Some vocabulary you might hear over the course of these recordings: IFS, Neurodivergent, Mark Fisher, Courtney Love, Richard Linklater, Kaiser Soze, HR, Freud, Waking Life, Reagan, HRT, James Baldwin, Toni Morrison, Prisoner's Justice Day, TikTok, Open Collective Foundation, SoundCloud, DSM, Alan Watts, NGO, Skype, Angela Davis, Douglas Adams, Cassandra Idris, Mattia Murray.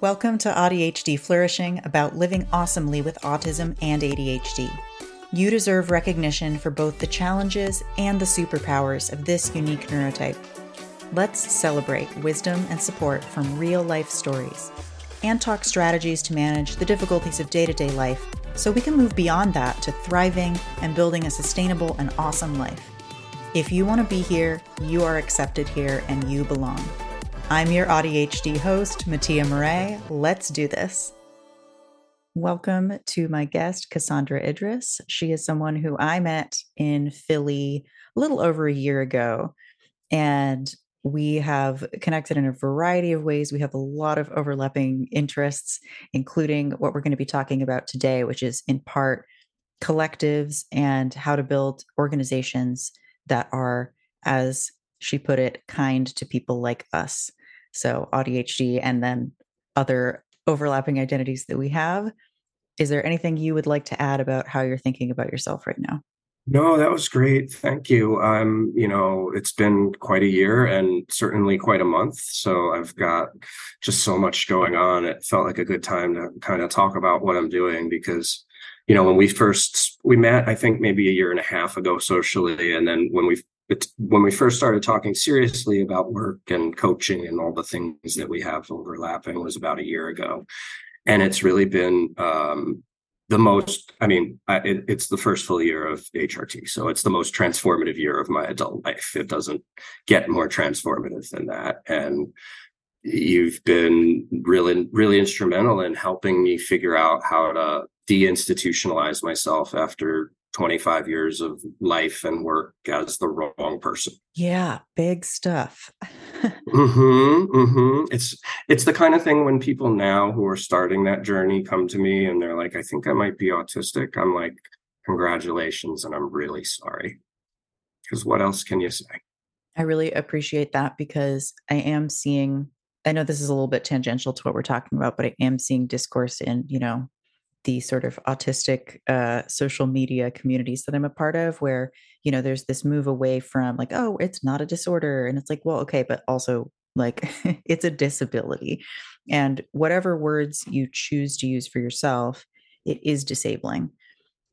Welcome to AudiHD Flourishing, about living awesomely with autism and ADHD. You deserve recognition for both the challenges and the superpowers of this unique neurotype. Let's celebrate wisdom and support from real-life stories and talk strategies to manage the difficulties of day-to-day life so we can move beyond that to thriving and building a sustainable and awesome life. If you want to be here, you are accepted here and you belong. I'm your AudiHD host, Mattia Murray. Let's do this. Welcome to my guest, Cassandra Idris. She is someone who I met in Philly a little over a year ago, and we have connected in a variety of ways. We have a lot of overlapping interests, including what we're going to be talking about today, which is in part collectives and how to build organizations that are, as she put it, kind to people like us. So AudiHD and then other overlapping identities that we have. Is there anything you would like to add about how you're thinking about yourself right now? No, that was great. Thank you. It's been quite a year and certainly quite a month. So I've got just so much going on. It felt like a good time to kind of talk about what I'm doing because, you know, when we met, I think maybe a year and a half ago socially. And then when we first started talking seriously about work and coaching and all the things that we have overlapping was about a year ago. And it's really been it's the first full year of HRT. So it's the most transformative year of my adult life. It doesn't get more transformative than that. And you've been really, really instrumental in helping me figure out how to deinstitutionalize myself after 25 years of life and work as the wrong person. Yeah, big stuff. It's the kind of thing when people now who are starting that journey come to me and they're like, I think I might be autistic. I'm like, congratulations. And I'm really sorry. Because what else can you say? I really appreciate that because I know this is a little bit tangential to what we're talking about, but I am seeing discourse in, you know, the sort of autistic social media communities that I'm a part of where, you know, there's this move away from like, oh, it's not a disorder. And it's like, well, okay, but also like it's a disability. And whatever words you choose to use for yourself, it is disabling.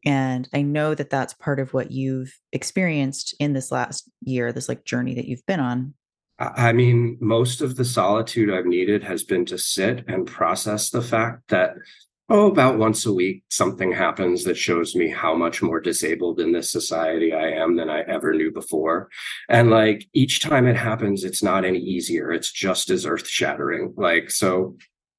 And I know that that's part of what you've experienced in this last year, this like journey that you've been on. I mean, most of the solitude I've needed has been to sit and process the fact that about once a week, something happens that shows me how much more disabled in this society I am than I ever knew before. And like each time it happens, it's not any easier. It's just as earth shattering. Like, so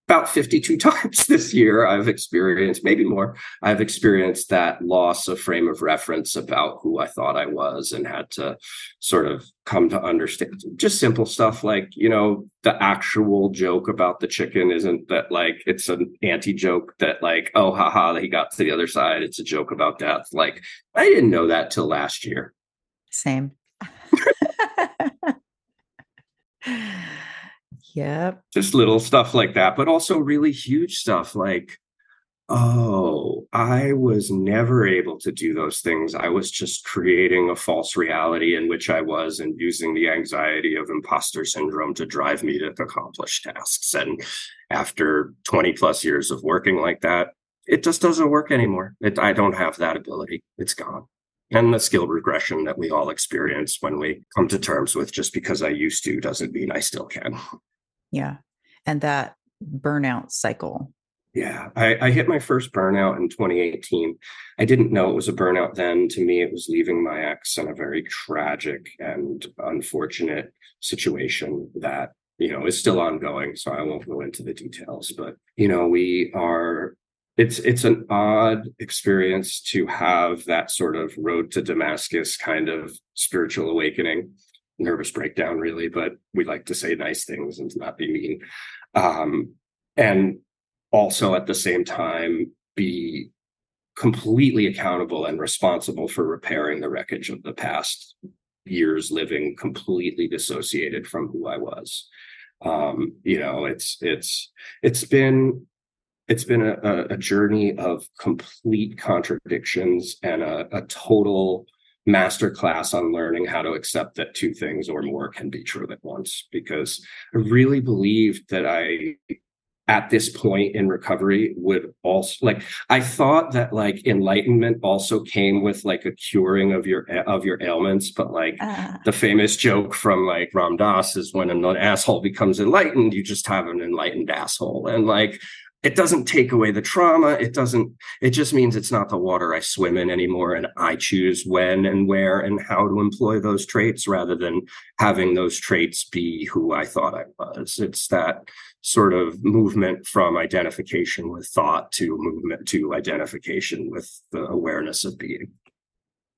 about 52 times this year, I've experienced, maybe more, I've experienced that loss of frame of reference about who I thought I was and had to sort of come to understand just simple stuff like, you know, the actual joke about the chicken isn't that like it's an anti-joke that like, oh, haha, he got to the other side. It's a joke about death. Like, I didn't know that till last year. Same. Yep. Just little stuff like that, but also really huge stuff like, oh, I was never able to do those things. I was just creating a false reality in which I was and using the anxiety of imposter syndrome to drive me to accomplish tasks. And after 20 plus years of working like that, it just doesn't work anymore. I don't have that ability. It's gone. And the skill regression that we all experience when we come to terms with just because I used to doesn't mean I still can. Yeah. And that burnout cycle. Yeah, I hit my first burnout in 2018. I didn't know it was a burnout then. To me, it was leaving my ex in a very tragic and unfortunate situation that, you know, is still ongoing. So I won't go into the details, but, you know, it's an odd experience to have that sort of road to Damascus kind of spiritual awakening, nervous breakdown really, but we like to say nice things and not be mean. And also at the same time, be completely accountable and responsible for repairing the wreckage of the past years living completely dissociated from who I was. It's been a journey of complete contradictions and a total masterclass on learning how to accept that two things or more can be true at once, because I really believed that I at this point in recovery would also, like, I thought that like enlightenment also came with like a curing of your ailments, but like the famous joke from like Ram Dass is when an asshole becomes enlightened, you just have an enlightened asshole. And like, it doesn't take away the trauma. It doesn't, it just means it's not the water I swim in anymore. And I choose when and where and how to employ those traits rather than having those traits be who I thought I was. It's that sort of movement from identification with thought to movement to identification with the awareness of being.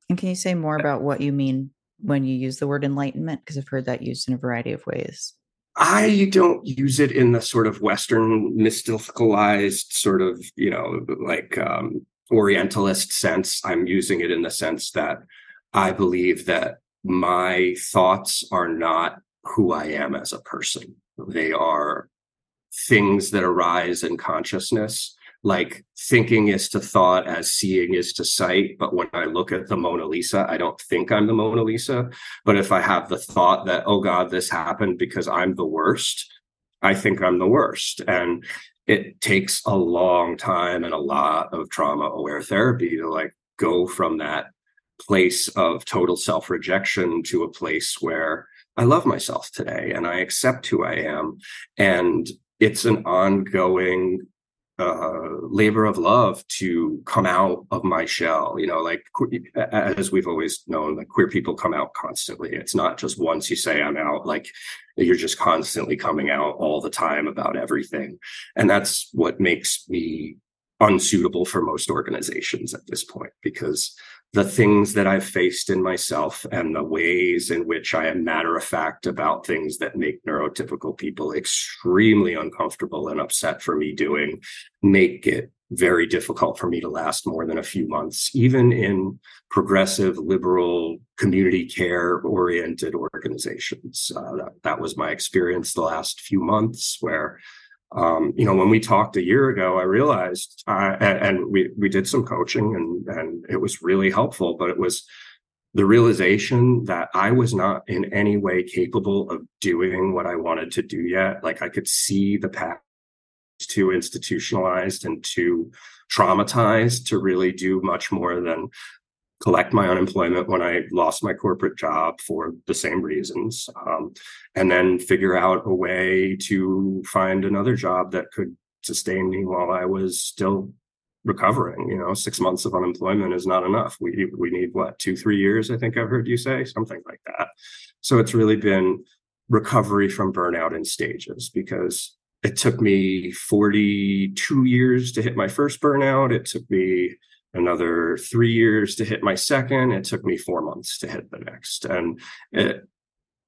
And can you say more about what you mean when you use the word enlightenment? Because I've heard that used in a variety of ways. I don't use it in the sort of Western mysticalized sort of, you know, like Orientalist sense. I'm using it in the sense that I believe that my thoughts are not who I am as a person. They are things that arise in consciousness. Like thinking is to thought as seeing is to sight. But when I look at the Mona Lisa, I don't think I'm the Mona Lisa. But if I have the thought that, oh, God, this happened because I'm the worst, I think I'm the worst. And it takes a long time and a lot of trauma-aware therapy to like go from that place of total self-rejection to a place where I love myself today and I accept who I am. And it's an ongoing labor of love to come out of my shell, you know, like as we've always known, like queer people come out constantly. It's not just once you say I'm out, like you're just constantly coming out all the time about everything. And that's what makes me unsuitable for most organizations at this point, because the things that I've faced in myself and the ways in which I am matter of fact about things that make neurotypical people extremely uncomfortable and upset for me doing make it very difficult for me to last more than a few months, even in progressive, liberal, community care oriented organizations. That was my experience the last few months where you know, when we talked a year ago, I realized, and we did some coaching and it was really helpful, but it was the realization that I was not in any way capable of doing what I wanted to do yet. Like I could see the path too institutionalized and too traumatized to really do much more than collect my unemployment when I lost my corporate job for the same reasons, and then figure out a way to find another job that could sustain me while I was still recovering. You know, 6 months of unemployment is not enough. We need, what, 2-3 years, I think I've heard you say, something like that. So it's really been recovery from burnout in stages, because it took me 42 years to hit my first burnout. It took me another 3 years to hit my second. It took me 4 months to hit the next. And it,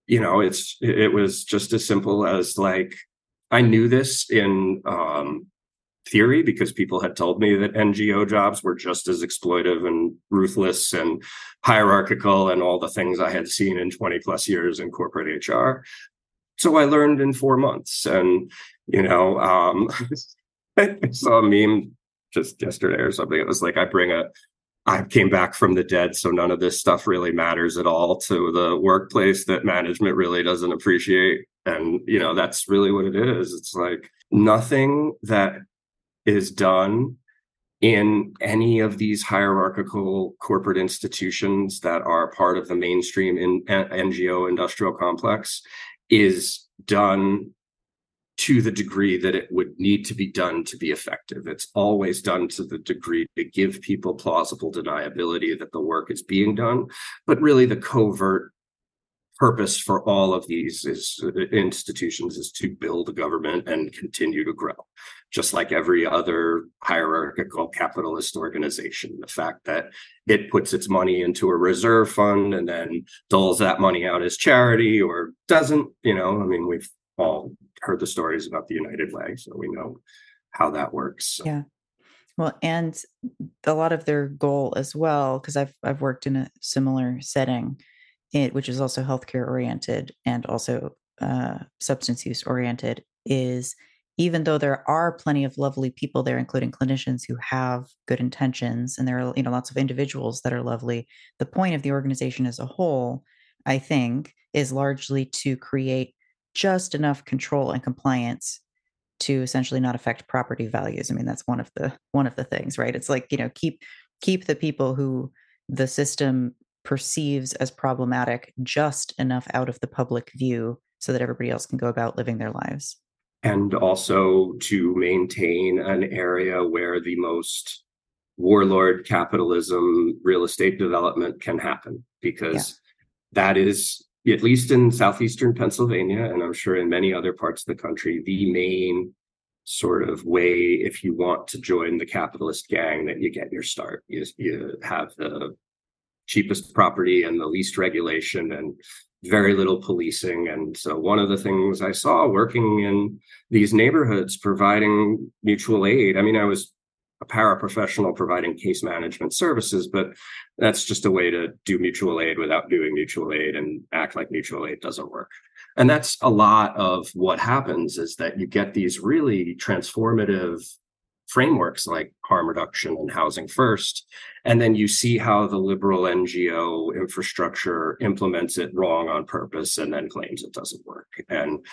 you know, it was just as simple as like, I knew this in theory because people had told me that NGO jobs were just as exploitive and ruthless and hierarchical and all the things I had seen in 20 plus years in corporate HR. So I learned in 4 months. And, you know, I saw a meme just yesterday or something. It was like, I came back from the dead, so none of this stuff really matters at all to the workplace that management really doesn't appreciate. And, you know, that's really what it is. It's like nothing that is done in any of these hierarchical corporate institutions that are part of the mainstream in NGO industrial complex is done to the degree that it would need to be done to be effective. It's always done to the degree to give people plausible deniability that the work is being done. But really the covert purpose for all of these institutions is to build a government and continue to grow, just like every other hierarchical capitalist organization. The fact that it puts its money into a reserve fund and then doles that money out as charity or doesn't, you know, I mean, we've all heard the stories about the United Way, so we know how that works. So. Yeah. Well, and a lot of their goal as well, because I've worked in a similar setting, which is also healthcare oriented and also substance use oriented, is even though there are plenty of lovely people there, including clinicians who have good intentions, and there are, you know, lots of individuals that are lovely, the point of the organization as a whole, I think, is largely to create just enough control and compliance to essentially not affect property values. I mean, that's one of the things, right? It's like, you know, keep the people who the system perceives as problematic just enough out of the public view so that everybody else can go about living their lives. And also to maintain an area where the most warlord capitalism real estate development can happen, because that is, at least in southeastern Pennsylvania, and I'm sure in many other parts of the country, the main sort of way, if you want to join the capitalist gang, that you get your start. You have the cheapest property and the least regulation and very little policing. And so one of the things I saw working in these neighborhoods providing mutual aid, I mean, I was a paraprofessional providing case management services, but that's just a way to do mutual aid without doing mutual aid and act like mutual aid doesn't work. And that's a lot of what happens, is that you get these really transformative frameworks like harm reduction and housing first, and then you see how the liberal NGO infrastructure implements it wrong on purpose and then claims it doesn't work. And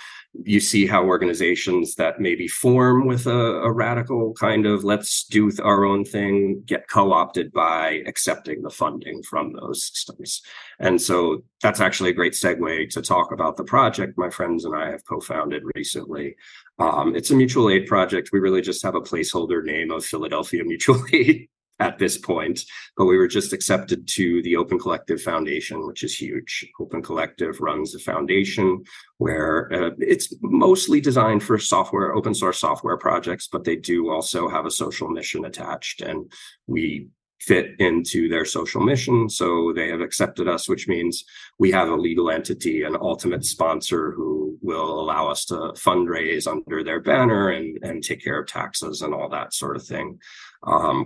you see how organizations that maybe form with a radical kind of let's do our own thing get co-opted by accepting the funding from those systems. And so that's actually a great segue to talk about the project my friends and I have co-founded recently. It's a mutual aid project. We really just have a placeholder name of Philadelphia Mutual Aid at this point, but we were just accepted to the Open Collective Foundation, which is huge. Open Collective runs a foundation where it's mostly designed for software, open source software projects, but they do also have a social mission attached, and we fit into their social mission. So they have accepted us, which means we have a legal entity, an ultimate sponsor who will allow us to fundraise under their banner and take care of taxes and all that sort of thing,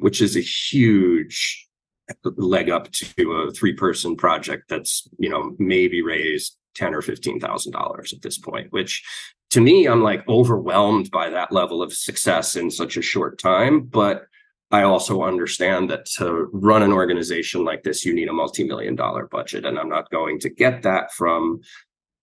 which is a huge leg up to a three-person project that's, you know, maybe raised $10,000 or $15,000 at this point, which to me, I'm like overwhelmed by that level of success in such a short time. But I also understand that to run an organization like this, you need a multi-million-dollar budget, and I'm not going to get that from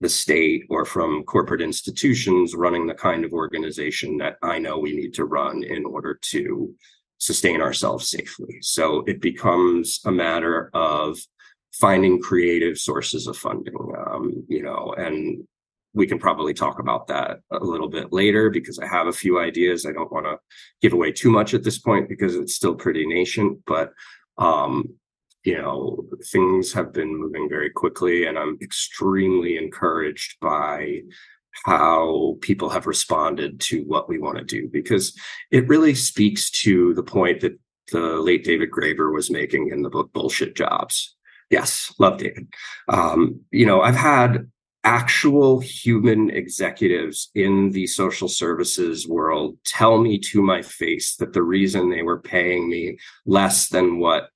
the state or from corporate institutions running the kind of organization that I know we need to run in order to sustain ourselves safely. So it becomes a matter of finding creative sources of funding, and we can probably talk about that a little bit later because I have a few ideas. I don't want to give away too much at this point because it's still pretty nascent, but things have been moving very quickly, and I'm extremely encouraged by how people have responded to what we want to do, because it really speaks to the point that the late David Graeber was making in the book Bullshit Jobs. Yes, love David. I've had actual human executives in the social services world tell me to my face that the reason they were paying me less than what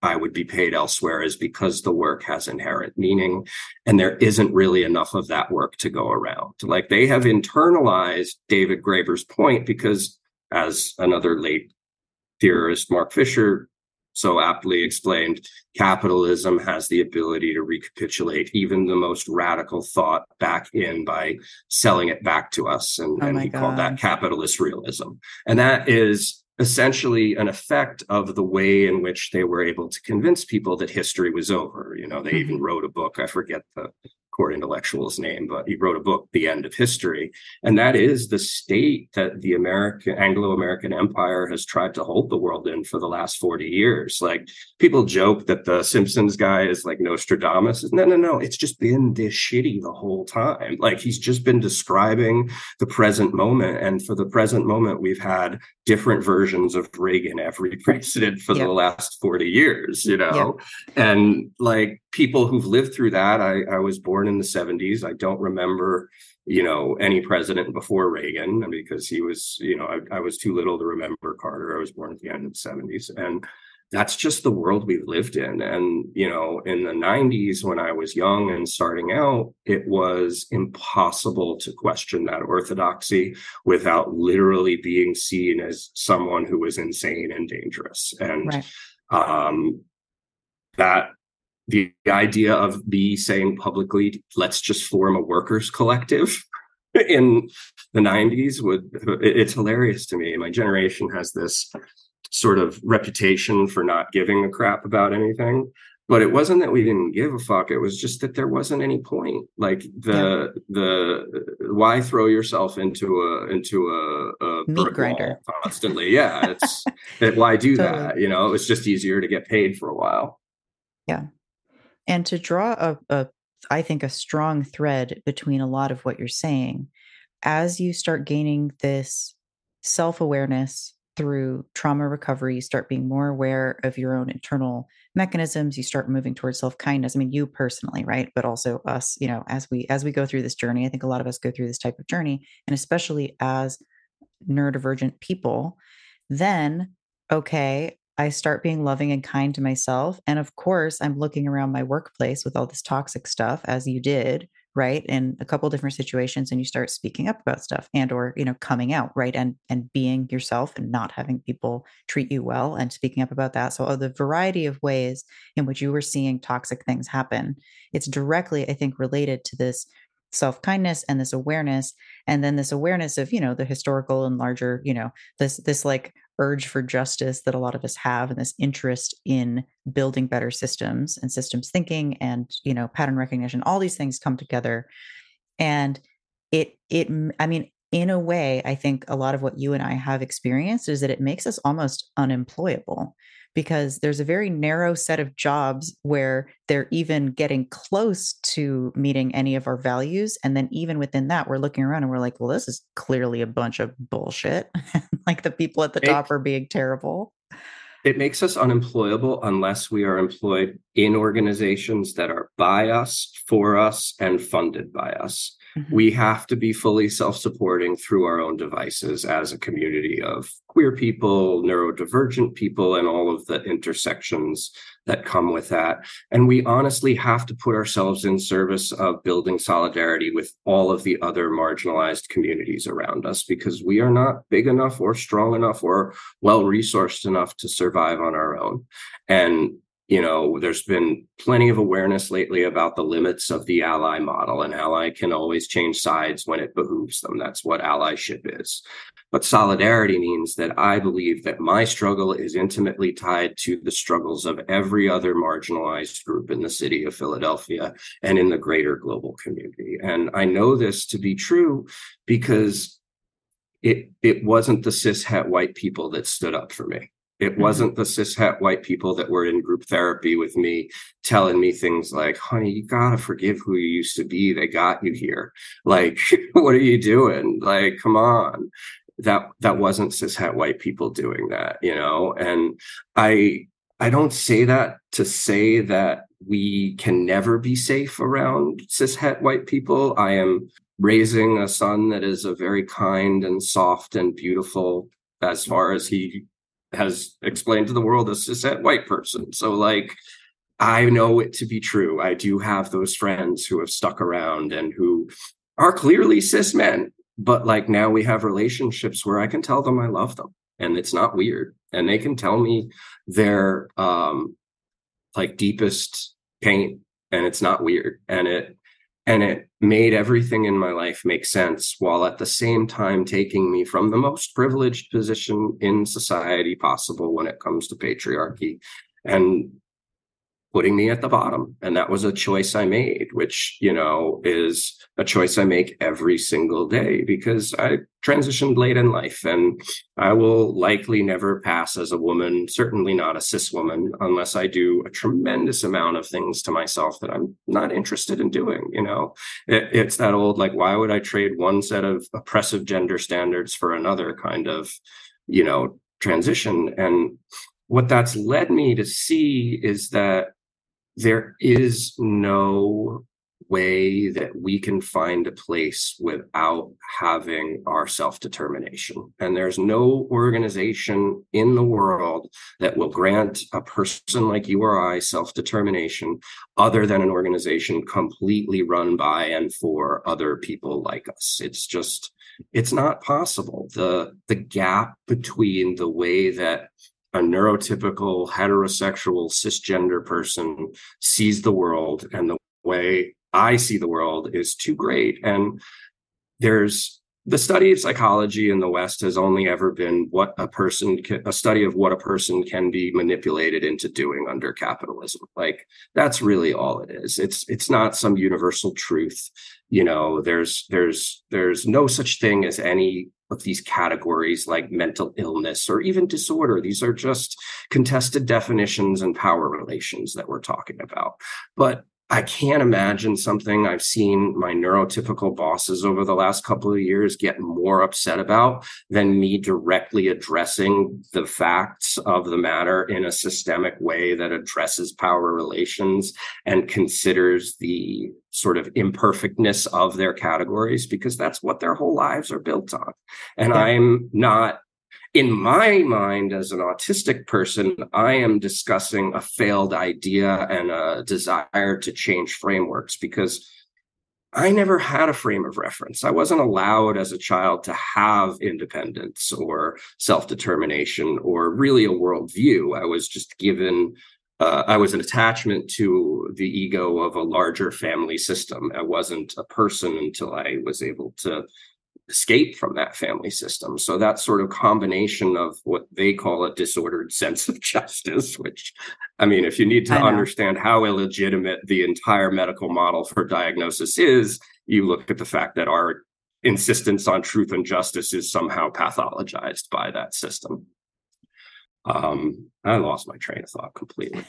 I would be paid elsewhere is because the work has inherent meaning, and there isn't really enough of that work to go around. Like, they have internalized David Graeber's point, because as another late theorist, Mark Fisher, so aptly explained, capitalism has the ability to recapitulate even the most radical thought back in by selling it back to us. And he called that capitalist realism. And that is essentially an effect of the way in which they were able to convince people that history was over. You know, they even wrote a book, I forget the core intellectual's name, but he wrote a book, The End of History. And that is the state that the Anglo-American empire has tried to hold the world in for the last 40 years. Like, people joke that the Simpsons guy is like Nostradamus. No. It's just been this shitty the whole time. Like, he's just been describing the present moment. And for the present moment, we've had different versions of Reagan every president for the last 40 years, you know? Yeah. And like, people who've lived through that, I was born in the 70s. I don't remember, any president before Reagan, because he was, I was too little to remember Carter. I was born at the end of the 70s. And that's just the world we've lived in. And, in the 90s, when I was young and starting out, it was impossible to question that orthodoxy without literally being seen as someone who was insane and dangerous. And the idea of me saying publicly, let's just form a workers' collective in the 90s it's hilarious to me. My generation has this sort of reputation for not giving a crap about anything. But it wasn't that we didn't give a fuck. It was just that there wasn't any point. Like why throw yourself into a meat grinder constantly? Yeah, it's why do that? You know, it's just easier to get paid for a while. Yeah, and to draw I think a strong thread between a lot of what you're saying, as you start gaining this self-awareness through trauma recovery, you start being more aware of your own internal mechanisms. You start moving towards self-kindness. I mean, you personally, right? But also us, you know, as we go through this journey, I think a lot of us go through this type of journey, and especially as neurodivergent people, then, okay, I start being loving and kind to myself. And of course, I'm looking around my workplace with all this toxic stuff, as you did, right? In a couple of different situations, and you start speaking up about stuff and, or, you know, coming out, right? And being yourself and not having people treat you well and speaking up about that. So the variety of ways in which you were seeing toxic things happen, it's directly, I think, related to this self-kindness and this awareness. And then this awareness of, you know, the historical and larger, you know, this like urge for justice that a lot of us have, and this interest in building better systems and systems thinking and, you know, pattern recognition, all these things come together. And in a way, I think a lot of what you and I have experienced is that it makes us almost unemployable, because there's a very narrow set of jobs where they're even getting close to meeting any of our values. And then even within that, we're looking around and we're like, well, this is clearly a bunch of bullshit. Like the people at the top are being terrible. It makes us unemployable unless we are employed in organizations that are by us, for us, and funded by us. Mm-hmm. We have to be fully self-supporting through our own devices as a community of queer people, neurodivergent people, and all of the intersections that come with that. And we honestly have to put ourselves in service of building solidarity with all of the other marginalized communities around us, because we are not big enough or strong enough or well-resourced enough to survive on our own. And you know, there's been plenty of awareness lately about the limits of the ally model, and ally can always change sides when it behooves them. That's what allyship is. But solidarity means that I believe that my struggle is intimately tied to the struggles of every other marginalized group in the city of Philadelphia and in the greater global community. And I know this to be true because it wasn't the cishet white people that stood up for me. It wasn't the cishet white people that were in group therapy with me telling me things like, honey, you gotta forgive who you used to be. They got you here. Like, what are you doing? Like, come on. That wasn't cishet white people doing that, you know? And I don't say that to say that we can never be safe around cishet white people. I am raising a son that is a very kind and soft and beautiful, as far as he has explained to the world, a cishet white person. So like, I know it to be true. I do have those friends who have stuck around and who are clearly cis men, but like now we have relationships where I can tell them I love them and it's not weird. And they can tell me their like deepest pain and it's not weird. And it made everything in my life make sense, while at the same time taking me from the most privileged position in society possible when it comes to patriarchy and putting me at the bottom. And that was a choice I made, which, you know, is a choice I make every single day, because I transitioned late in life and I will likely never pass as a woman, certainly not a cis woman, unless I do a tremendous amount of things to myself that I'm not interested in doing. You know, it's that old, like, why would I trade one set of oppressive gender standards for another kind of, you know, transition? And what that's led me to see is that there is no way that we can find a place without having our self-determination. And there's no organization in the world that will grant a person like you or I self-determination other than an organization completely run by and for other people like us. It's just, it's not possible. The gap between the way that a neurotypical, heterosexual, cisgender person sees the world and the way I see the world is too great. And there's the study of psychology in the West has only ever been what a person can, a study of what a person can be manipulated into doing under capitalism. Like, that's really all it is. It's not some universal truth. You know, there's no such thing as any of these categories like mental illness or even disorder. These are just contested definitions and power relations that we're talking about. But I can't imagine something I've seen my neurotypical bosses over the last couple of years get more upset about than me directly addressing the facts of the matter in a systemic way that addresses power relations and considers the sort of imperfectness of their categories, because that's what their whole lives are built on. And I'm not, in my mind, as an autistic person, I am discussing a failed idea and a desire to change frameworks, because I never had a frame of reference. I wasn't allowed as a child to have independence or self-determination or really a worldview. I was just given, I was an attachment to the ego of a larger family system. I wasn't a person until I was able to escape from that family system. So that sort of combination of what they call a disordered sense of justice, which, I mean, if you need to understand how illegitimate the entire medical model for diagnosis is, you look at the fact that our insistence on truth and justice is somehow pathologized by that system. I lost my train of thought completely.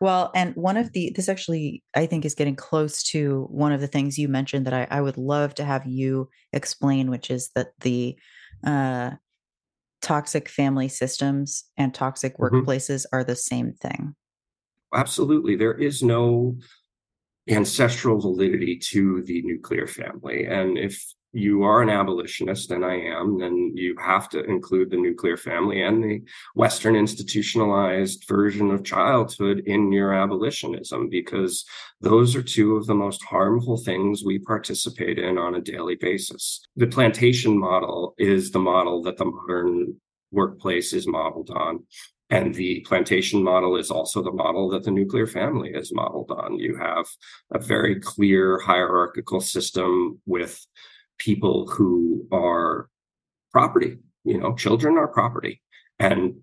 Well, and one of this actually, I think, is getting close to one of the things you mentioned that I would love to have you explain, which is that the toxic family systems and toxic workplaces are the same thing. Absolutely. There is no ancestral validity to the nuclear family. And if you are an abolitionist, and I am, and you have to include the nuclear family and the Western institutionalized version of childhood in your abolitionism, because those are two of the most harmful things we participate in on a daily basis. The plantation model is the model that the modern workplace is modeled on. And the plantation model is also the model that the nuclear family is modeled on. You have a very clear hierarchical system with people who are property. You know, children are property. And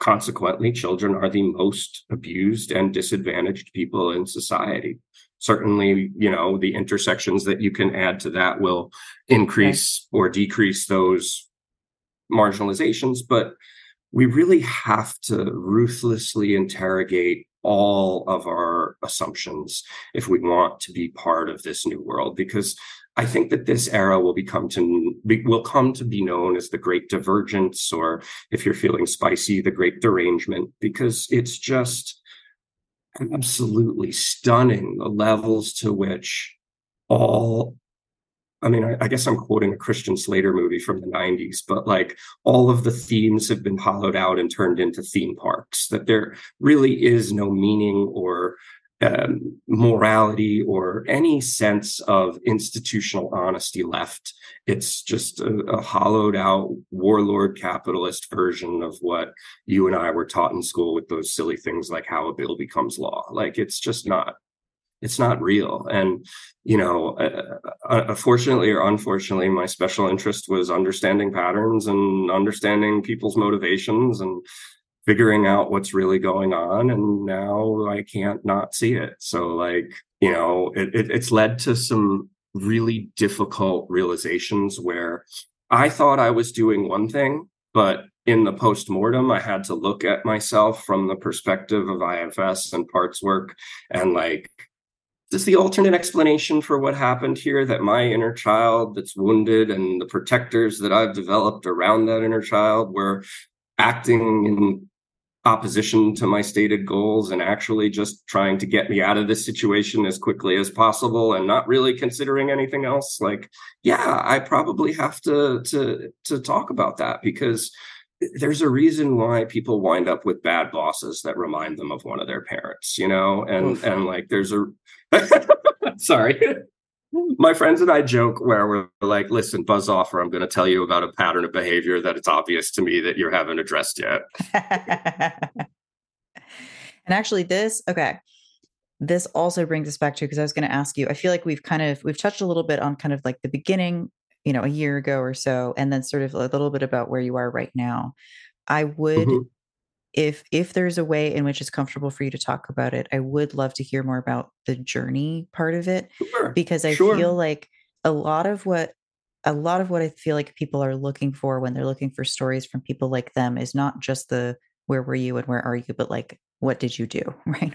consequently, children are the most abused and disadvantaged people in society. Certainly, you know, the intersections that you can add to that will increase or decrease those marginalizations. But we really have to ruthlessly interrogate all of our assumptions if we want to be part of this new world, because I think that this era will come to be known as the Great Divergence, or if you're feeling spicy, the Great Derangement, because it's just absolutely stunning the levels to which I guess I'm quoting a Christian Slater movie from the 90s, but like all of the themes have been hollowed out and turned into theme parks, that there really is no meaning or morality or any sense of institutional honesty left. It's just a hollowed out warlord capitalist version of what you and I were taught in school with those silly things like how a bill becomes law. Like, it's just not. It's not real. And, you know, fortunately or unfortunately, my special interest was understanding patterns and understanding people's motivations and figuring out what's really going on. And now I can't not see it. So, like, you know, it's led to some really difficult realizations where I thought I was doing one thing, but in the postmortem, I had to look at myself from the perspective of IFS and parts work and like, is the alternate explanation for what happened here that my inner child that's wounded and the protectors that I've developed around that inner child were acting in opposition to my stated goals and actually just trying to get me out of this situation as quickly as possible and not really considering anything else? Like, yeah, I probably have to talk about that, because there's a reason why people wind up with bad bosses that remind them of one of their parents, you know, and like there's a sorry. My friends and I joke where we're like, listen, buzz off or I'm going to tell you about a pattern of behavior that it's obvious to me that you haven't addressed yet. And actually this, okay. this also brings us back to, because I was going to ask you, I feel like we've touched a little bit on kind of like the beginning, you know, a year ago or so, and then sort of a little bit about where you are right now. I would, mm-hmm. if there's a way in which it's comfortable for you to talk about it, I would love to hear more about the journey part of it, sure. because I sure. feel like a lot of what I feel like people are looking for when they're looking for stories from people like them is not just the, where were you and where are you, but like, what did you do? Right.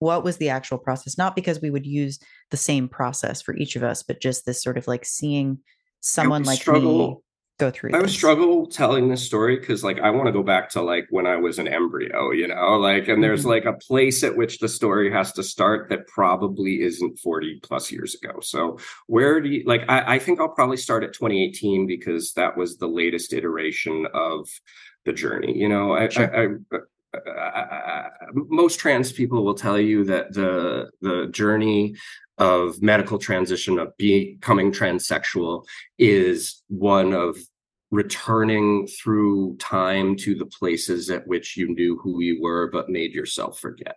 What was the actual process? Not because we would use the same process for each of us, but just this sort of like seeing someone like me go through this. I would struggle telling this story because like, I want to go back to like when I was an embryo, you know, like, and there's mm-hmm. like a place at which the story has to start that probably isn't 40 plus years ago. So where do you, like, I think I'll probably start at 2018 because that was the latest iteration of the journey. You know, most trans people will tell you that the journey of medical transition, of becoming transsexual, is one of returning through time to the places at which you knew who you were but made yourself forget.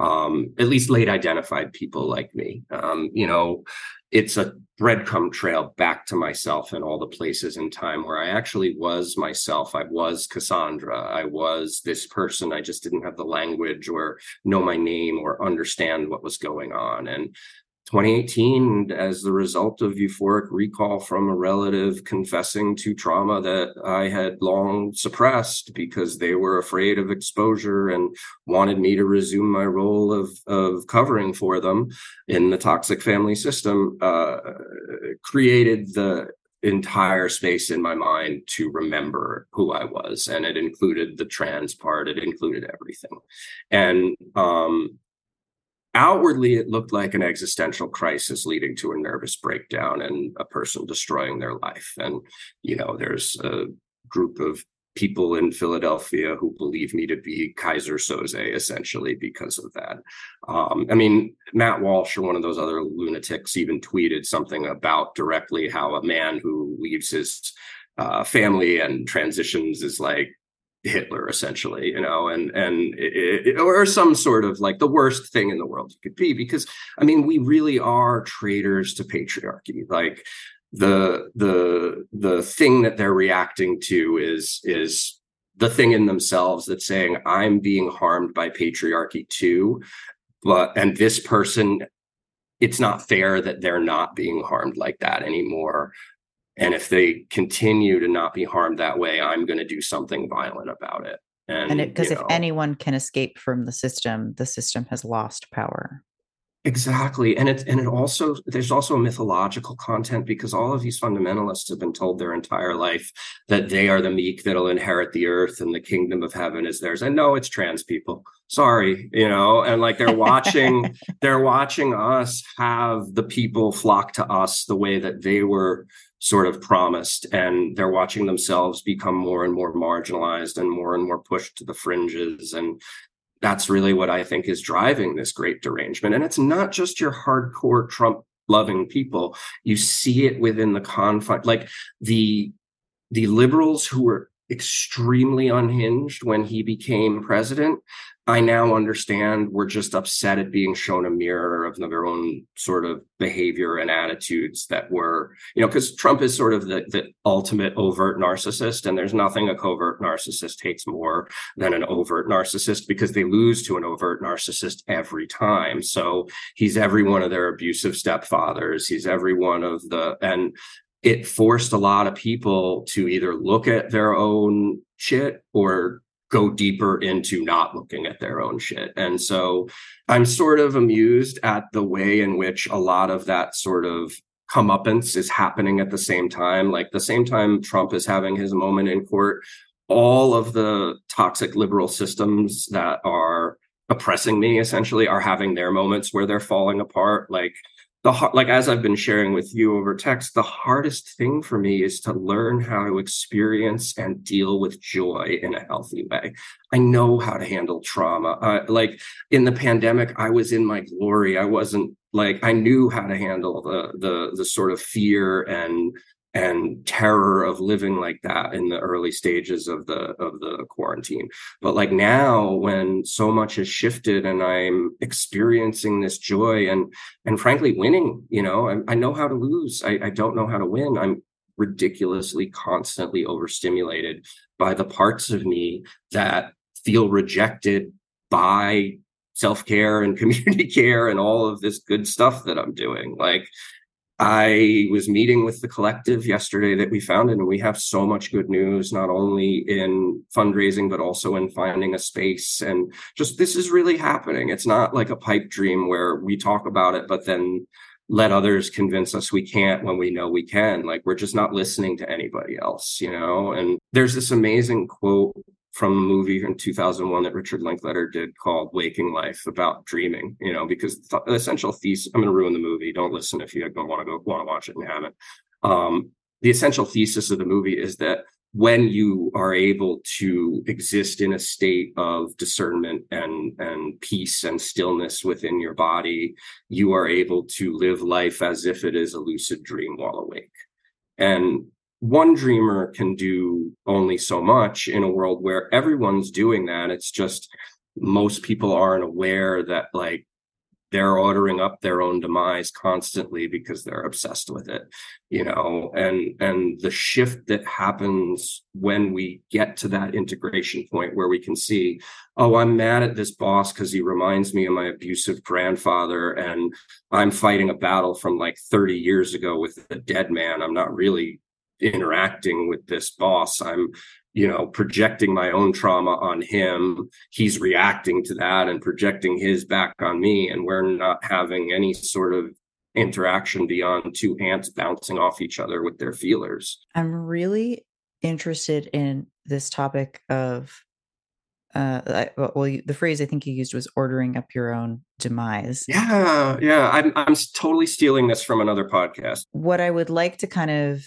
At least late identified people like me. You know, it's a breadcrumb trail back to myself and all the places in time where I actually was myself. I was Cassandra. I was this person. I just didn't have the language or know my name or understand what was going on. And 2018, as the result of euphoric recall from a relative confessing to trauma that I had long suppressed because they were afraid of exposure and wanted me to resume my role of covering for them in the toxic family system, created the entire space in my mind to remember who I was. And it included the trans part. It included everything. And, outwardly, it looked like an existential crisis leading to a nervous breakdown and a person destroying their life. And, you know, there's a group of people in Philadelphia who believe me to be Kaiser Soze, essentially, because of that. I mean, Matt Walsh or one of those other lunatics even tweeted something about directly how a man who leaves his family and transitions is like Hitler, essentially, you know, and or some sort of like the worst thing in the world you could be, because I mean, we really are traitors to patriarchy. Like the thing that they're reacting to is the thing in themselves that's saying, I'm being harmed by patriarchy too, and this person, it's not fair that they're not being harmed like that anymore. And if they continue to not be harmed that way, I'm going to do something violent about it. And because if anyone can escape from the system has lost power. Exactly. And it also, there's also a mythological content, because all of these fundamentalists have been told their entire life that they are the meek that'll inherit the earth and the kingdom of heaven is theirs. And no, it's trans people. Sorry, you know, and like they're watching us have the people flock to us the way that they were sort of promised, and they're watching themselves become more and more marginalized and more pushed to the fringes. And that's really what I think is driving this great derangement. And it's not just your hardcore Trump loving people. You see it within the confines, like the liberals who were extremely unhinged when he became president. I now understand we're just upset at being shown a mirror of their own sort of behavior and attitudes that were, you know, because Trump is sort of the ultimate overt narcissist, and there's nothing a covert narcissist hates more than an overt narcissist, because they lose to an overt narcissist every time. So he's every one of their abusive stepfathers. He's every one of and it forced a lot of people to either look at their own shit or go deeper into not looking at their own shit. And so I'm sort of amused at the way in which a lot of that sort of comeuppance is happening at the same time. Like the same time Trump is having his moment in court, all of the toxic liberal systems that are oppressing me essentially are having their moments where they're falling apart. Like as I've been sharing with you over text, the hardest thing for me is to learn how to experience and deal with joy in a healthy way. I know how to handle trauma. Like in the pandemic, I was in my glory. I wasn't like, I knew how to handle the sort of fear and and terror of living like that in the early stages of the quarantine. But like now, when so much has shifted and I'm experiencing this joy and frankly winning, you know, I know how to lose. I don't know how to win. I'm ridiculously constantly overstimulated by the parts of me that feel rejected by self-care and community care and all of this good stuff that I'm doing. Like, I was meeting with the collective yesterday that we founded, and we have so much good news, not only in fundraising, but also in finding a space. And just, this is really happening. It's not like a pipe dream where we talk about it, but then let others convince us we can't when we know we can. Like, we're just not listening to anybody else, you know? And there's this amazing quote from a movie in 2001 that Richard Linklater did called Waking Life, about dreaming, you know, because the essential thesis, I'm going to ruin the movie. Don't listen if you don't want to watch it and haven't. The essential thesis of the movie is that when you are able to exist in a state of discernment and peace and stillness within your body, you are able to live life as if it is a lucid dream while awake. And one dreamer can do only so much in a world where everyone's doing that. It's just most people aren't aware that, like, they're ordering up their own demise constantly because they're obsessed with it, you know, and the shift that happens when we get to that integration point where we can see, oh, I'm mad at this boss because he reminds me of my abusive grandfather, and I'm fighting a battle from like 30 years ago with a dead man. I'm not really interacting with this boss. I'm, you know, projecting my own trauma on him. He's reacting to that and projecting his back on me. And we're not having any sort of interaction beyond two ants bouncing off each other with their feelers. I'm really interested in this topic of, the phrase I think you used was ordering up your own demise. Yeah. I'm totally stealing this from another podcast. What I would like to kind of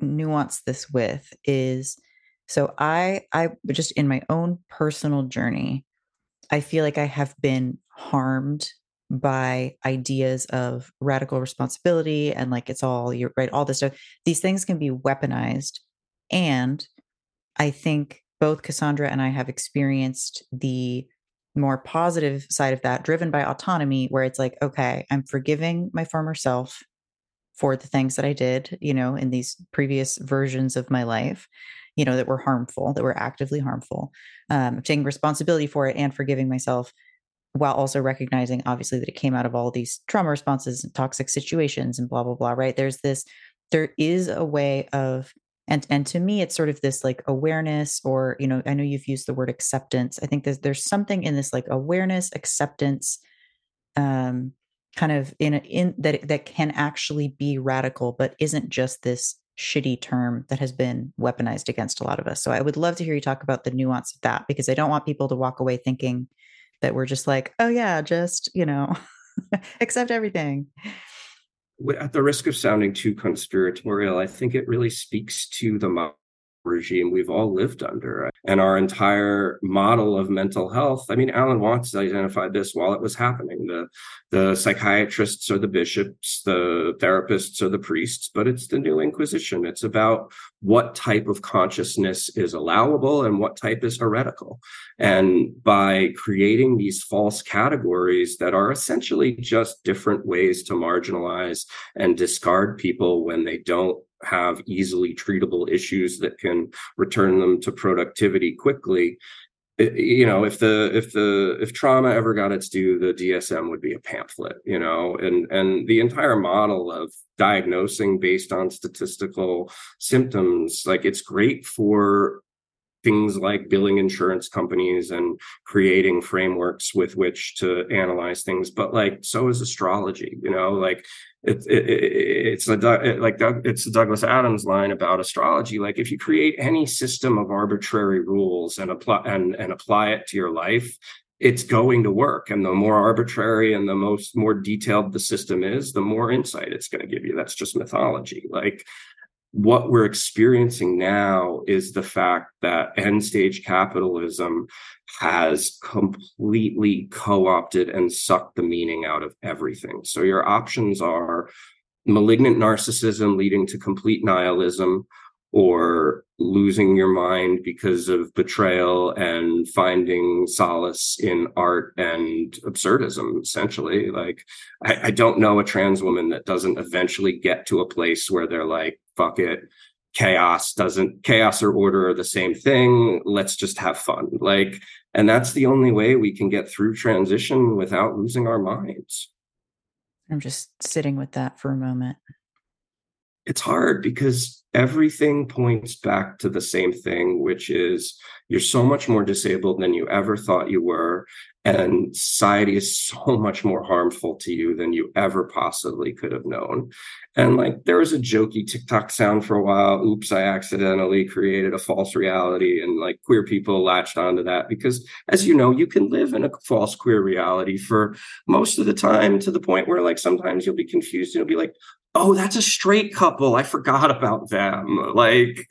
nuance this with is, so I just, in my own personal journey, I feel like I have been harmed by ideas of radical responsibility and like, it's all, you're right, all this stuff. These things can be weaponized. And I think both Cassandra and I have experienced the more positive side of that, driven by autonomy, where it's like, okay, I'm forgiving my former self for the things that I did, you know, in these previous versions of my life, you know, that were harmful, that were actively harmful, taking responsibility for it and forgiving myself, while also recognizing, obviously, that it came out of all these trauma responses and toxic situations and blah, blah, blah, right? There is a way of, and to me, it's sort of this like awareness, or, you know, I know you've used the word acceptance. I think there's something in this like awareness, acceptance, kind of that can actually be radical, but isn't just this shitty term that has been weaponized against a lot of us. So I would love to hear you talk about the nuance of that, because I don't want people to walk away thinking that we're just like, oh yeah, just, you know, accept everything. At the risk of sounding too conspiratorial, I think it really speaks to the regime we've all lived under and our entire model of mental health. I mean, Alan Watts identified this while it was happening. The psychiatrists are the bishops, the therapists are the priests, but it's the new Inquisition. It's about what type of consciousness is allowable and what type is heretical. And by creating these false categories that are essentially just different ways to marginalize and discard people when they don't have easily treatable issues that can return them to productivity quickly. You know, if trauma ever got its due, the DSM would be a pamphlet, you know, and the entire model of diagnosing based on statistical symptoms, like, it's great for things like billing insurance companies and creating frameworks with which to analyze things. But like, so is astrology, you know, like it's the Douglas Adams line about astrology. Like, if you create any system of arbitrary rules and apply it to your life, it's going to work. And the more arbitrary and the more detailed the system is, the more insight it's going to give you. That's just mythology. Like, what we're experiencing now is the fact that end stage capitalism has completely co-opted and sucked the meaning out of everything. So your options are malignant narcissism leading to complete nihilism or losing your mind because of betrayal and finding solace in art and absurdism, essentially. Like, I don't know a trans woman that doesn't eventually get to a place where they're like, fuck it, chaos or order are the same thing. Let's just have fun. Like, and that's the only way we can get through transition without losing our minds. I'm just sitting with that for a moment. It's hard because everything points back to the same thing, which is you're so much more disabled than you ever thought you were, and society is so much more harmful to you than you ever possibly could have known. And like, there was a jokey TikTok sound for a while, oops, I accidentally created a false reality, and like queer people latched onto that because, as you know, you can live in a false queer reality for most of the time, to the point where like sometimes you'll be confused and you'll be like, oh, that's a straight couple, I forgot about them. Like,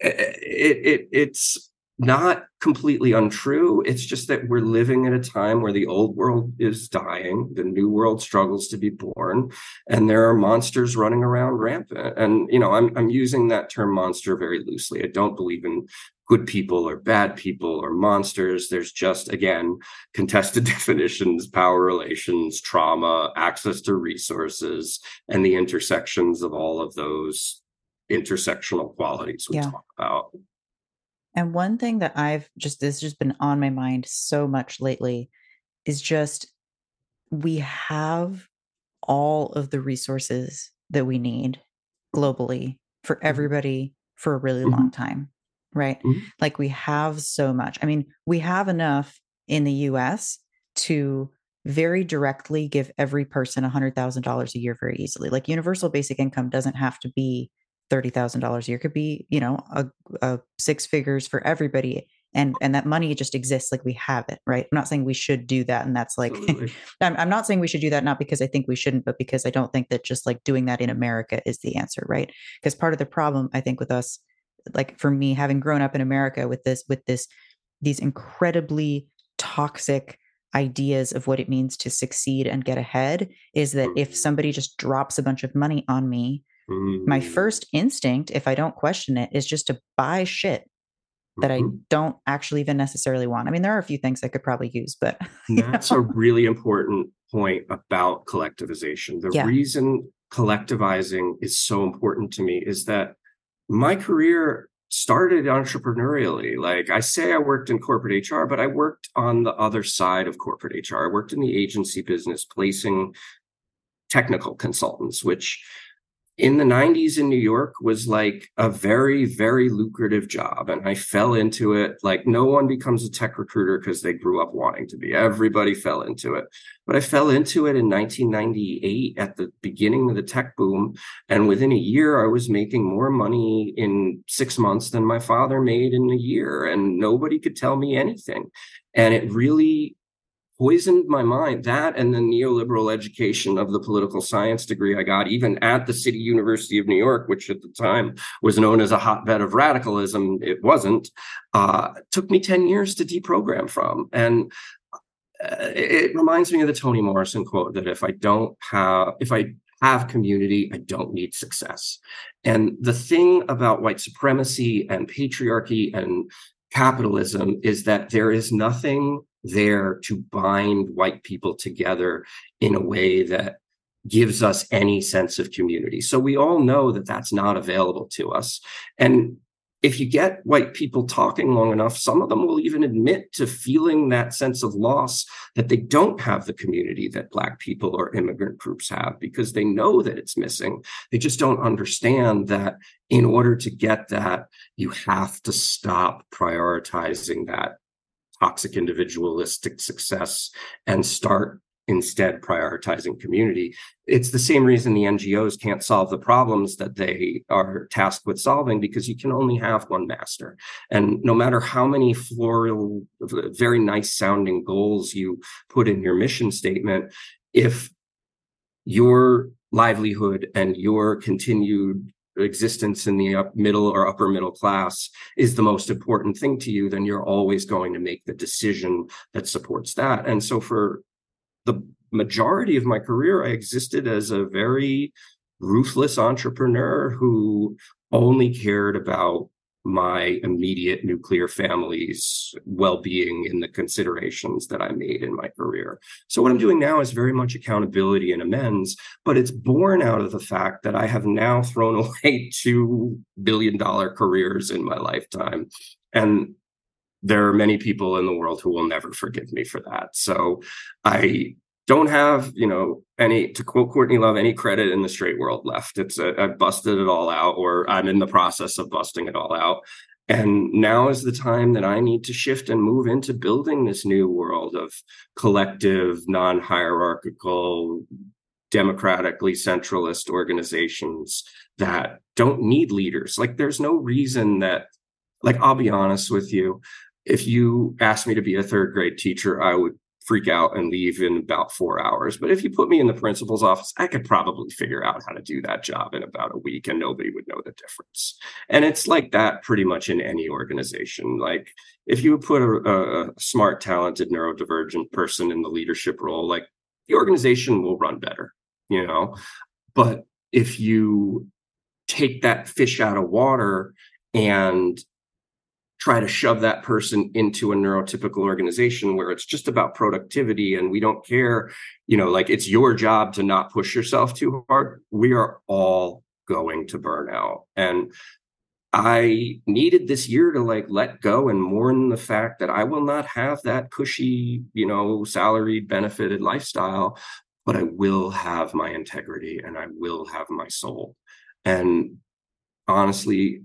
it's not completely untrue. It's just that we're living at a time where the old world is dying, the new world struggles to be born, and there are monsters running around rampant. And, you know, I'm using that term monster very loosely. I don't believe in good people or bad people or monsters. There's just, again, contested definitions, power relations, trauma, access to resources, and the intersections of all of those intersectional qualities we talk about. And one thing that this has just been on my mind so much lately is just, we have all of the resources that we need globally for everybody for a really long time. Right? Mm-hmm. Like, we have so much. I mean, we have enough in the US to very directly give every person $100,000 a year very easily. Like, universal basic income doesn't have to be $30,000 a year. It could be, you know, a six figures for everybody. And that money just exists. Like, we have it, right? I'm not saying we should do that. And that's like, I'm not saying we should do that, not because I think we shouldn't, but because I don't think that just like doing that in America is the answer, right? Because part of the problem, I think, with us, like for me, having grown up in America with these incredibly toxic ideas of what it means to succeed and get ahead, is that if somebody just drops a bunch of money on me, my first instinct, if I don't question it, is just to buy shit that I don't actually even necessarily want. I mean, there are a few things I could probably use, but that's a really important point about collectivization. The reason collectivizing is so important to me is that my career started entrepreneurially. Like, I say I worked in corporate HR, but I worked on the other side of corporate HR. I worked in the agency business, placing technical consultants, which in the 90s in New York was like a very, very lucrative job. And I fell into it. Like, no one becomes a tech recruiter because they grew up wanting to be. Everybody fell into it. But I fell into it in 1998 at the beginning of the tech boom. And within a year, I was making more money in 6 months than my father made in a year. And nobody could tell me anything. And it really poisoned my mind. That and the neoliberal education of the political science degree I got, even at the City University of New York, which at the time was known as a hotbed of radicalism, it wasn't, took me 10 years to deprogram from. And it reminds me of the Toni Morrison quote that if I have community, I don't need success. And the thing about white supremacy and patriarchy and capitalism is that there is nothing there to bind white people together in a way that gives us any sense of community. So we all know that that's not available to us. And if you get white people talking long enough, some of them will even admit to feeling that sense of loss, that they don't have the community that Black people or immigrant groups have, because they know that it's missing. They just don't understand that in order to get that, you have to stop prioritizing that toxic individualistic success and start instead prioritizing community. It's the same reason the NGOs can't solve the problems that they are tasked with solving, because you can only have one master. And no matter how many floral, very nice sounding goals you put in your mission statement, if your livelihood and your continued existence in the middle or upper middle class is the most important thing to you, then you're always going to make the decision that supports that. And so for the majority of my career, I existed as a very ruthless entrepreneur who only cared about my immediate nuclear family's well-being in the considerations that I made in my career. So what I'm doing now is very much accountability and amends, but it's born out of the fact that I have now thrown away $2 billion careers in my lifetime. And there are many people in the world who will never forgive me for that. So I don't have, any, to quote Courtney Love, any credit in the straight world left. I've busted it all out, or I'm in the process of busting it all out. And now is the time that I need to shift and move into building this new world of collective, non-hierarchical, democratically centralist organizations that don't need leaders. There's no reason that, I'll be honest with you, if you asked me to be a third grade teacher, I would freak out and leave in about 4 hours. But if you put me in the principal's office, I could probably figure out how to do that job in about a week and nobody would know the difference. And it's like that pretty much in any organization. If you put a smart, talented, neurodivergent person in the leadership role, the organization will run better, But if you take that fish out of water and try to shove that person into a neurotypical organization where it's just about productivity and we don't care, it's your job to not push yourself too hard, we are all going to burn out. And I needed this year to let go and mourn the fact that I will not have that cushy, salaried, benefited lifestyle, but I will have my integrity and I will have my soul. And honestly,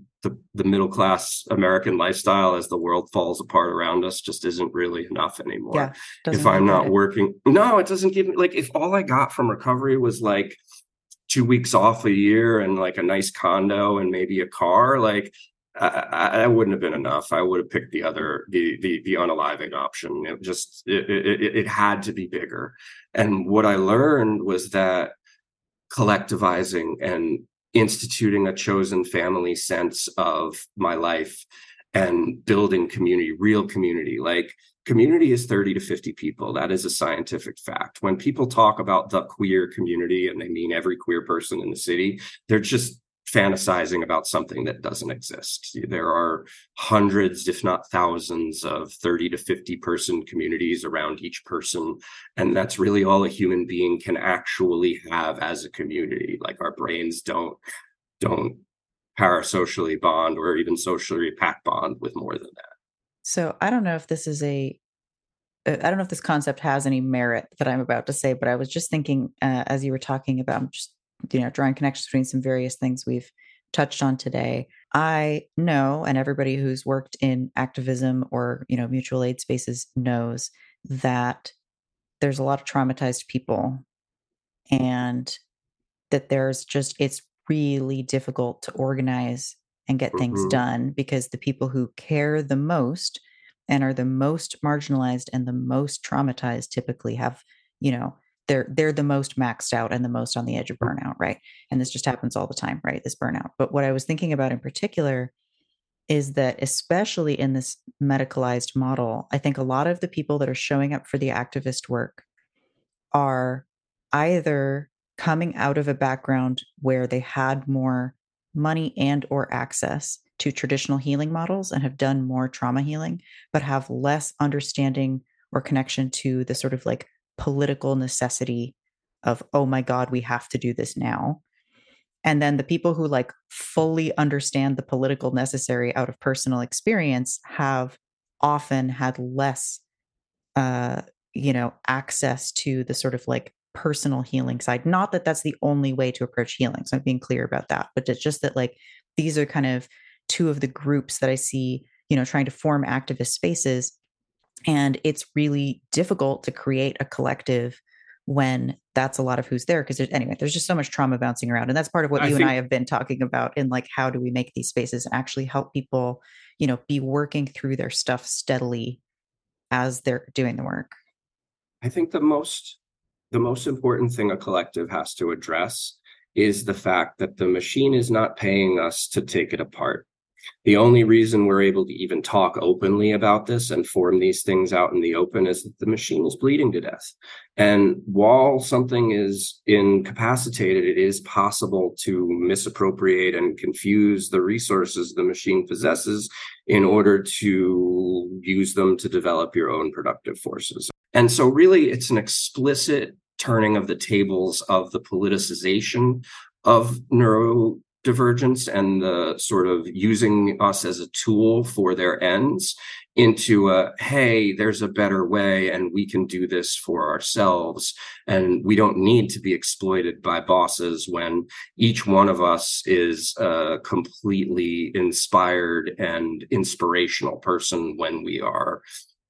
the middle class American lifestyle as the world falls apart around us just isn't really enough anymore. Yeah, if I'm not working, no, it doesn't give me if all I got from recovery was 2 weeks off a year and a nice condo and maybe a car, I wouldn't have been enough. I would have picked the unaliving option. It just, it had to be bigger. And what I learned was that collectivizing and instituting a chosen family sense of my life and building community, real community. Community is 30 to 50 people. That is a scientific fact. When people talk about the queer community and they mean every queer person in the city, they're just fantasizing about something that doesn't exist. There are hundreds, if not thousands, of 30 to 50 person communities around each person. And that's really all a human being can actually have as a community. Our brains don't parasocially bond or even socially pack bond with more than that. So I don't know if this is this concept has any merit that I'm about to say, but I was just thinking as you were talking about, I'm just drawing connections between some various things we've touched on today. I know, and everybody who's worked in activism or, mutual aid spaces knows that there's a lot of traumatized people and that it's really difficult to organize and get things done because the people who care the most and are the most marginalized and the most traumatized typically have, they're the most maxed out and the most on the edge of burnout, right? And this just happens all the time, right? This burnout. But what I was thinking about in particular is that, especially in this medicalized model, I think a lot of the people that are showing up for the activist work are either coming out of a background where they had more money and or access to traditional healing models and have done more trauma healing, but have less understanding or connection to the sort of political necessity of, oh my God, we have to do this now. And then the people who fully understand the political necessary out of personal experience have often had less, access to the sort of personal healing side. Not that that's the only way to approach healing. So I'm being clear about that, but it's just that these are kind of two of the groups that I see, trying to form activist spaces. And it's really difficult to create a collective when that's a lot of who's there. Because there's just so much trauma bouncing around. And that's part of what you and I have been talking about in how do we make these spaces and actually help people, be working through their stuff steadily as they're doing the work. I think the most important thing a collective has to address is the fact that the machine is not paying us to take it apart. The only reason we're able to even talk openly about this and form these things out in the open is that the machine is bleeding to death. And while something is incapacitated, it is possible to misappropriate and confuse the resources the machine possesses in order to use them to develop your own productive forces. And so really, it's an explicit turning of the tables of the politicization of neurodivergence and the sort of using us as a tool for their ends into a, hey, there's a better way and we can do this for ourselves. And we don't need to be exploited by bosses when each one of us is a completely inspired and inspirational person when we are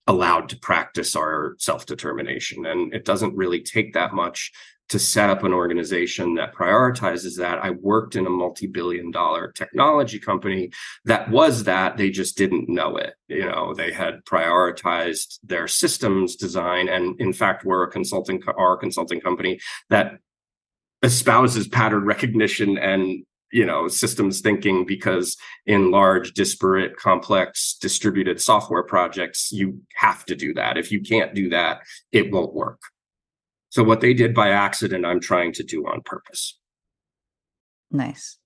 allowed to practice our self-determination. And it doesn't really take that much to set up an organization that prioritizes that. I worked in a multi-billion-dollar technology company that was that. They just didn't know it. You know, they had prioritized their systems design, and in fact, we're a consulting company that espouses pattern recognition and, you know, systems thinking, because in large, disparate, complex, distributed software projects, you have to do that. If you can't do that, it won't work. So what they did by accident, I'm trying to do on purpose. Nice.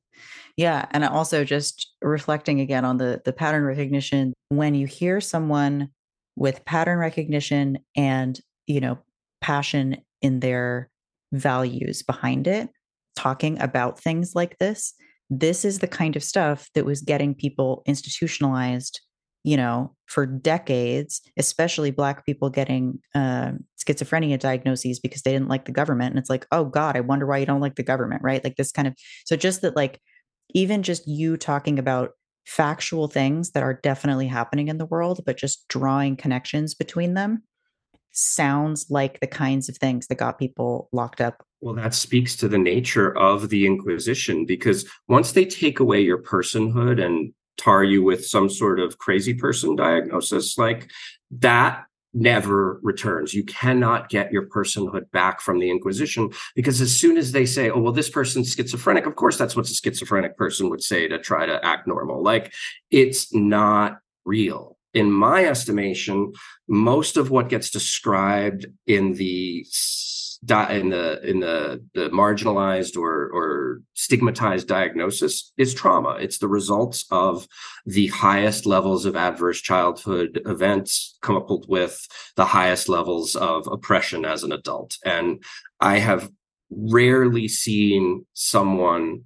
Yeah. And also just reflecting again on the pattern recognition, when you hear someone with pattern recognition and, you know, passion in their values behind it, talking about things like this, this is the kind of stuff that was getting people institutionalized, you know, for decades, especially Black people getting schizophrenia diagnoses because they didn't like the government. And it's like, oh God, I wonder why you don't like the government, right? Like this kind of, so just that, like, even just you talking about factual things that are definitely happening in the world, but just drawing connections between them sounds like the kinds of things that got people locked up. Well, that speaks to the nature of the Inquisition, because once they take away your personhood and tar you with some sort of crazy person diagnosis, like, that never returns. You cannot get your personhood back from the Inquisition, because as soon as they say, oh, well, this person's schizophrenic, of course, that's what a schizophrenic person would say to try to act normal. Like, it's not real. In my estimation, most of what gets described in the marginalized or stigmatized diagnosis is trauma. It's the results of the highest levels of adverse childhood events coupled with the highest levels of oppression as an adult. And I have rarely seen someone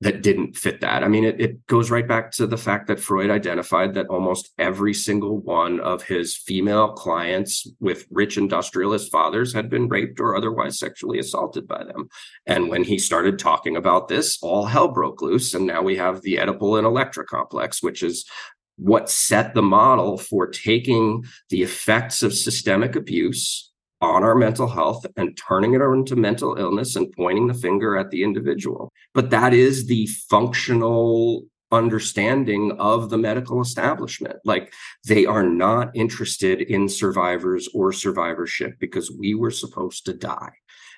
that didn't fit that. I mean, it goes right back to the fact that Freud identified that almost every single one of his female clients with rich industrialist fathers had been raped or otherwise sexually assaulted by them. And when he started talking about this, all hell broke loose. And now we have the Oedipal and Electra complex, which is what set the model for taking the effects of systemic abuse on our mental health and turning it into mental illness and pointing the finger at the individual. But that is the functional understanding of the medical establishment. Like, they are not interested in survivors or survivorship, because we were supposed to die.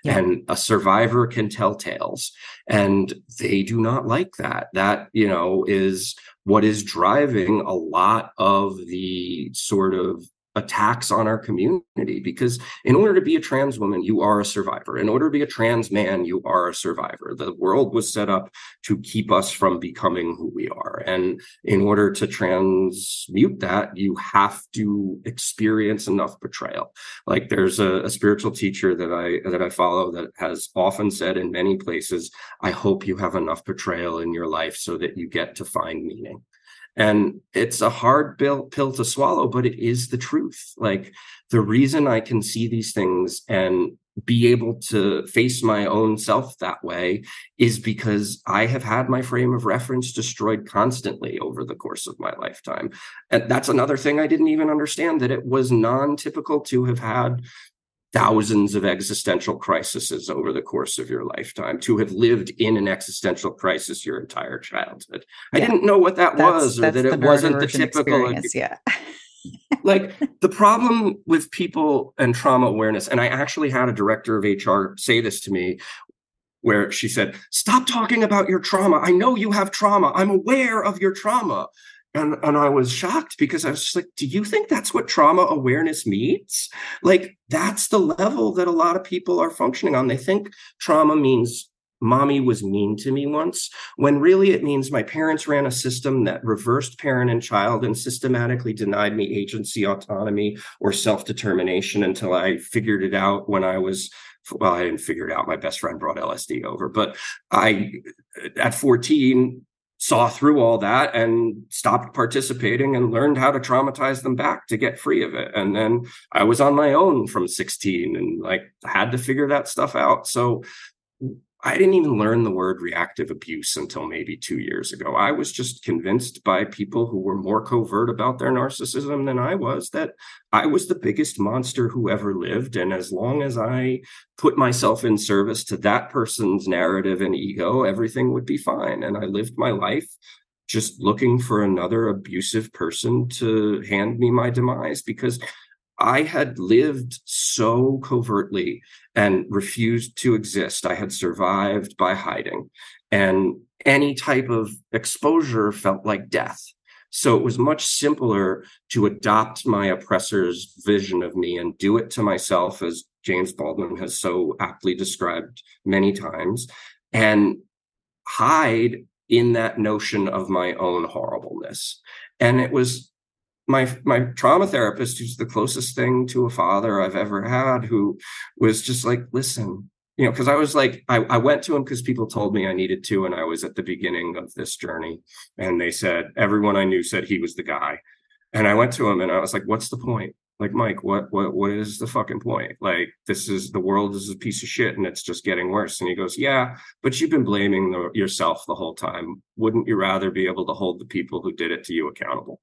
Yeah. And a survivor can tell tales, and they do not like that. That, you know, is what is driving a lot of the sort of attacks on our community, because in order to be a trans woman, you are a survivor. In order to be a trans man, you are a survivor. The world was set up to keep us from becoming who we are. And in order to transmute that, you have to experience enough betrayal. Like, there's a spiritual teacher that I follow that has often said in many places, I hope you have enough betrayal in your life so that you get to find meaning. And it's a hard pill to swallow, but it is the truth. Like, the reason I can see these things and be able to face my own self that way is because I have had my frame of reference destroyed constantly over the course of my lifetime. And that's another thing I didn't even understand, that it was non-typical to have had thousands of existential crises over the course of your lifetime, to have lived in an existential crisis your entire childhood. Yeah. I didn't know what that was, or that it wasn't the typical. Yeah. Like, the problem with people and trauma awareness, and I actually had a director of HR say this to me where she said, stop talking about your trauma. I know you have trauma. I'm aware of your trauma. And I was shocked because I was just like, do you think that's what trauma awareness means? Like, that's the level that a lot of people are functioning on. They think trauma means mommy was mean to me once, when really it means my parents ran a system that reversed parent and child and systematically denied me agency, autonomy, or self-determination until I figured it out when I was, well, I didn't figure it out. My best friend brought LSD over, but I, at 14, saw through all that and stopped participating and learned how to traumatize them back to get free of it. And then I was on my own from 16 and like had to figure that stuff out. So I didn't even learn the word reactive abuse until maybe 2 years ago. I was just convinced by people who were more covert about their narcissism than I was, that I was the biggest monster who ever lived. And as long as I put myself in service to that person's narrative and ego, everything would be fine. And I lived my life just looking for another abusive person to hand me my demise, because I had lived so covertly and refused to exist. I had survived by hiding, and any type of exposure felt like death. So it was much simpler to adopt my oppressor's vision of me and do it to myself, as James Baldwin has so aptly described many times, and hide in that notion of my own horribleness. And it was my trauma therapist, who's the closest thing to a father I've ever had, who was just like, listen, you know, because I was like, I went to him because people told me I needed to. And I was at the beginning of this journey. And they said, everyone I knew said he was the guy. And I went to him and I was like, what's the point? Like, Mike, what is the fucking point? Like, this is, the world is a piece of shit and it's just getting worse. And he goes, yeah, but you've been blaming yourself the whole time. Wouldn't you rather be able to hold the people who did it to you accountable?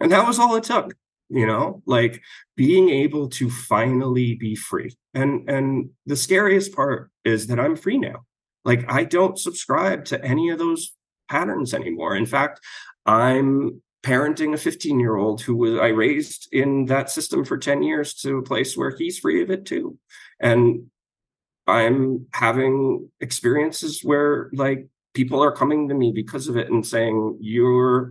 And that was all it took, you know, like being able to finally be free. And the scariest part is that I'm free now. Like, I don't subscribe to any of those patterns anymore. In fact, I'm parenting a 15-year-old I raised in that system for 10 years to a place where he's free of it too. And I'm having experiences where like people are coming to me because of it and saying, you're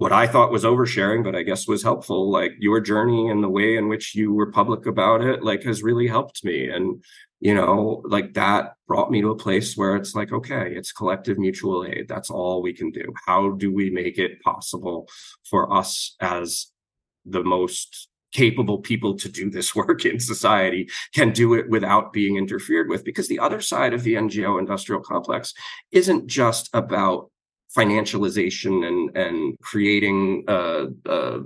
what I thought was oversharing, but I guess was helpful. Like, your journey and the way in which you were public about it, like, has really helped me. And, you know, like, that brought me to a place where it's like, okay, it's collective mutual aid. That's all we can do. How do we make it possible for us as the most capable people to do this work in society can do it without being interfered with? Because the other side of the NGO industrial complex isn't just about financialization and creating a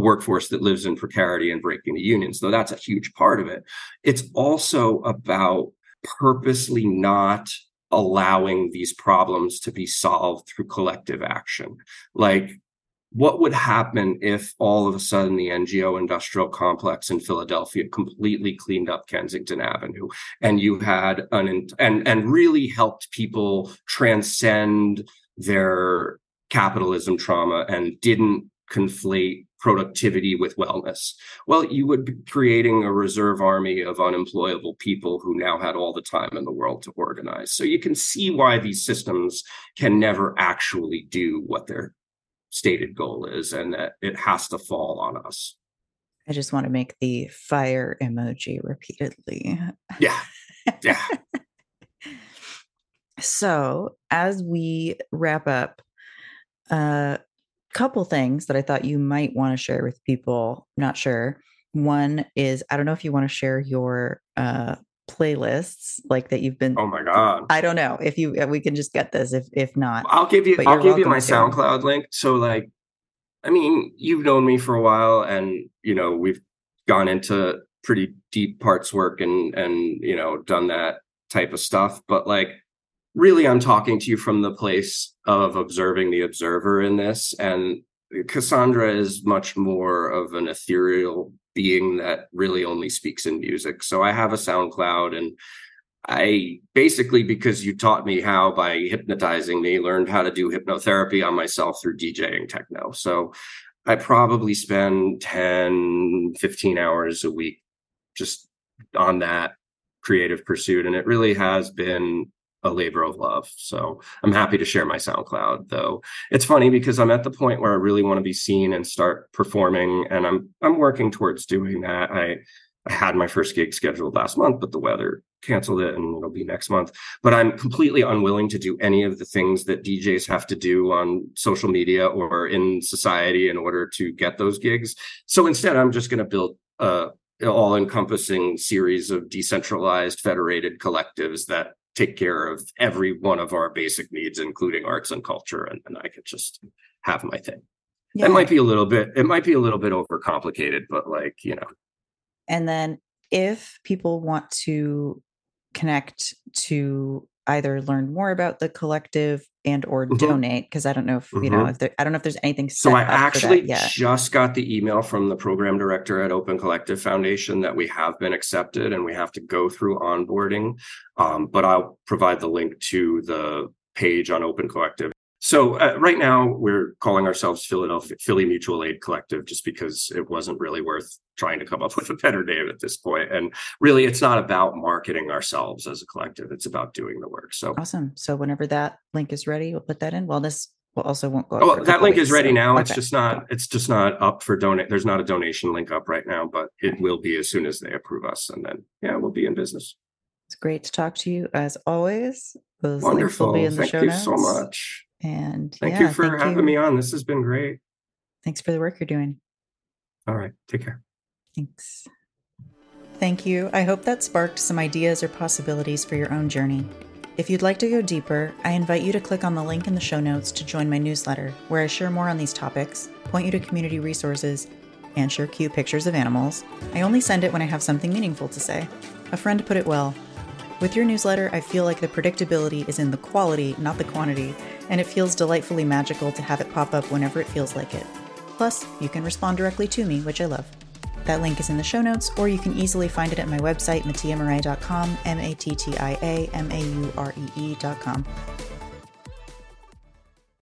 workforce that lives in precarity and breaking the unions, though that's a huge part of it. It's also about purposely not allowing these problems to be solved through collective action. Like, what would happen if all of a sudden the NGO industrial complex in Philadelphia completely cleaned up Kensington Avenue, and you had and really helped people transcend their capitalism trauma and didn't conflate productivity with wellness? Well, you would be creating a reserve army of unemployable people who now had all the time in the world to organize. So you can see why these systems can never actually do what they're stated goal is, and that it has to fall on us. I just want to make the fire emoji repeatedly. Yeah. Yeah. So as we wrap up, couple things that I thought you might want to share with people. I'm not sure. One is, I don't know if you want to share your playlists like that you've been. Oh my God. I don't know if you, we can just get this. If not, I'll give you my SoundCloud link. So like, I mean, you've known me for a while, and, you know, we've gone into pretty deep parts work and, you know, done that type of stuff, but like, really, I'm talking to you from the place of observing the observer in this. And Cassandra is much more of an ethereal being that really only speaks in music. So I have a SoundCloud, and I basically, because you taught me how by hypnotizing me, learned how to do hypnotherapy on myself through DJing techno. So I probably spend 10-15 hours a week just on that, creative pursuit, and it really has been a labor of love. So I'm happy to share my SoundCloud, though. It's funny because I'm at the point where I really want to be seen and start performing, and I'm working towards doing that. I had my first gig scheduled last month, but the weather canceled it, and it'll be next month. But I'm completely unwilling to do any of the things that DJs have to do on social media or in society in order to get those gigs. So instead, I'm just going to build an all-encompassing series of decentralized, federated collectives that take care of every one of our basic needs, including arts and culture, and I could just have my thing. Yeah. It might be a little bit overcomplicated, but like, you know. And then if people want to connect to either learn more about the collective and or donate, because I don't know if, you know, if there, I don't know if there's anything set up for that yet. So I actually just got the email from the program director at Open Collective Foundation that we have been accepted and we have to go through onboarding. But I'll provide the link to the page on Open Collective. So right now we're calling ourselves Philadelphia Philly Mutual Aid Collective, just because it wasn't really worth trying to come up with a better name at this point. And really, it's not about marketing ourselves as a collective. It's about doing the work. So awesome. So whenever that link is ready, we'll put that in. Well, this will also won't go. Oh, that link is ready now. Okay. It's just not up for donate. There's not a donation link up right now, but it will be as soon as they approve us. And then, yeah, we'll be in business. It's great to talk to you as always. Those wonderful. Links will be in the show notes. Thank you so much. And thank you for having me on. This has been great. Thanks for the work you're doing. All right. Take care. Thanks. Thank you. I hope that sparked some ideas or possibilities for your own journey. If you'd like to go deeper, I invite you to click on the link in the show notes to join my newsletter, where I share more on these topics, point you to community resources, and share cute pictures of animals. I only send it when I have something meaningful to say. A friend put it well. With your newsletter, I feel like the predictability is in the quality, not the quantity, and it feels delightfully magical to have it pop up whenever it feels like it. Plus, you can respond directly to me, which I love. That link is in the show notes, or you can easily find it at my website, mattiamurray.com, mattiamuree.com.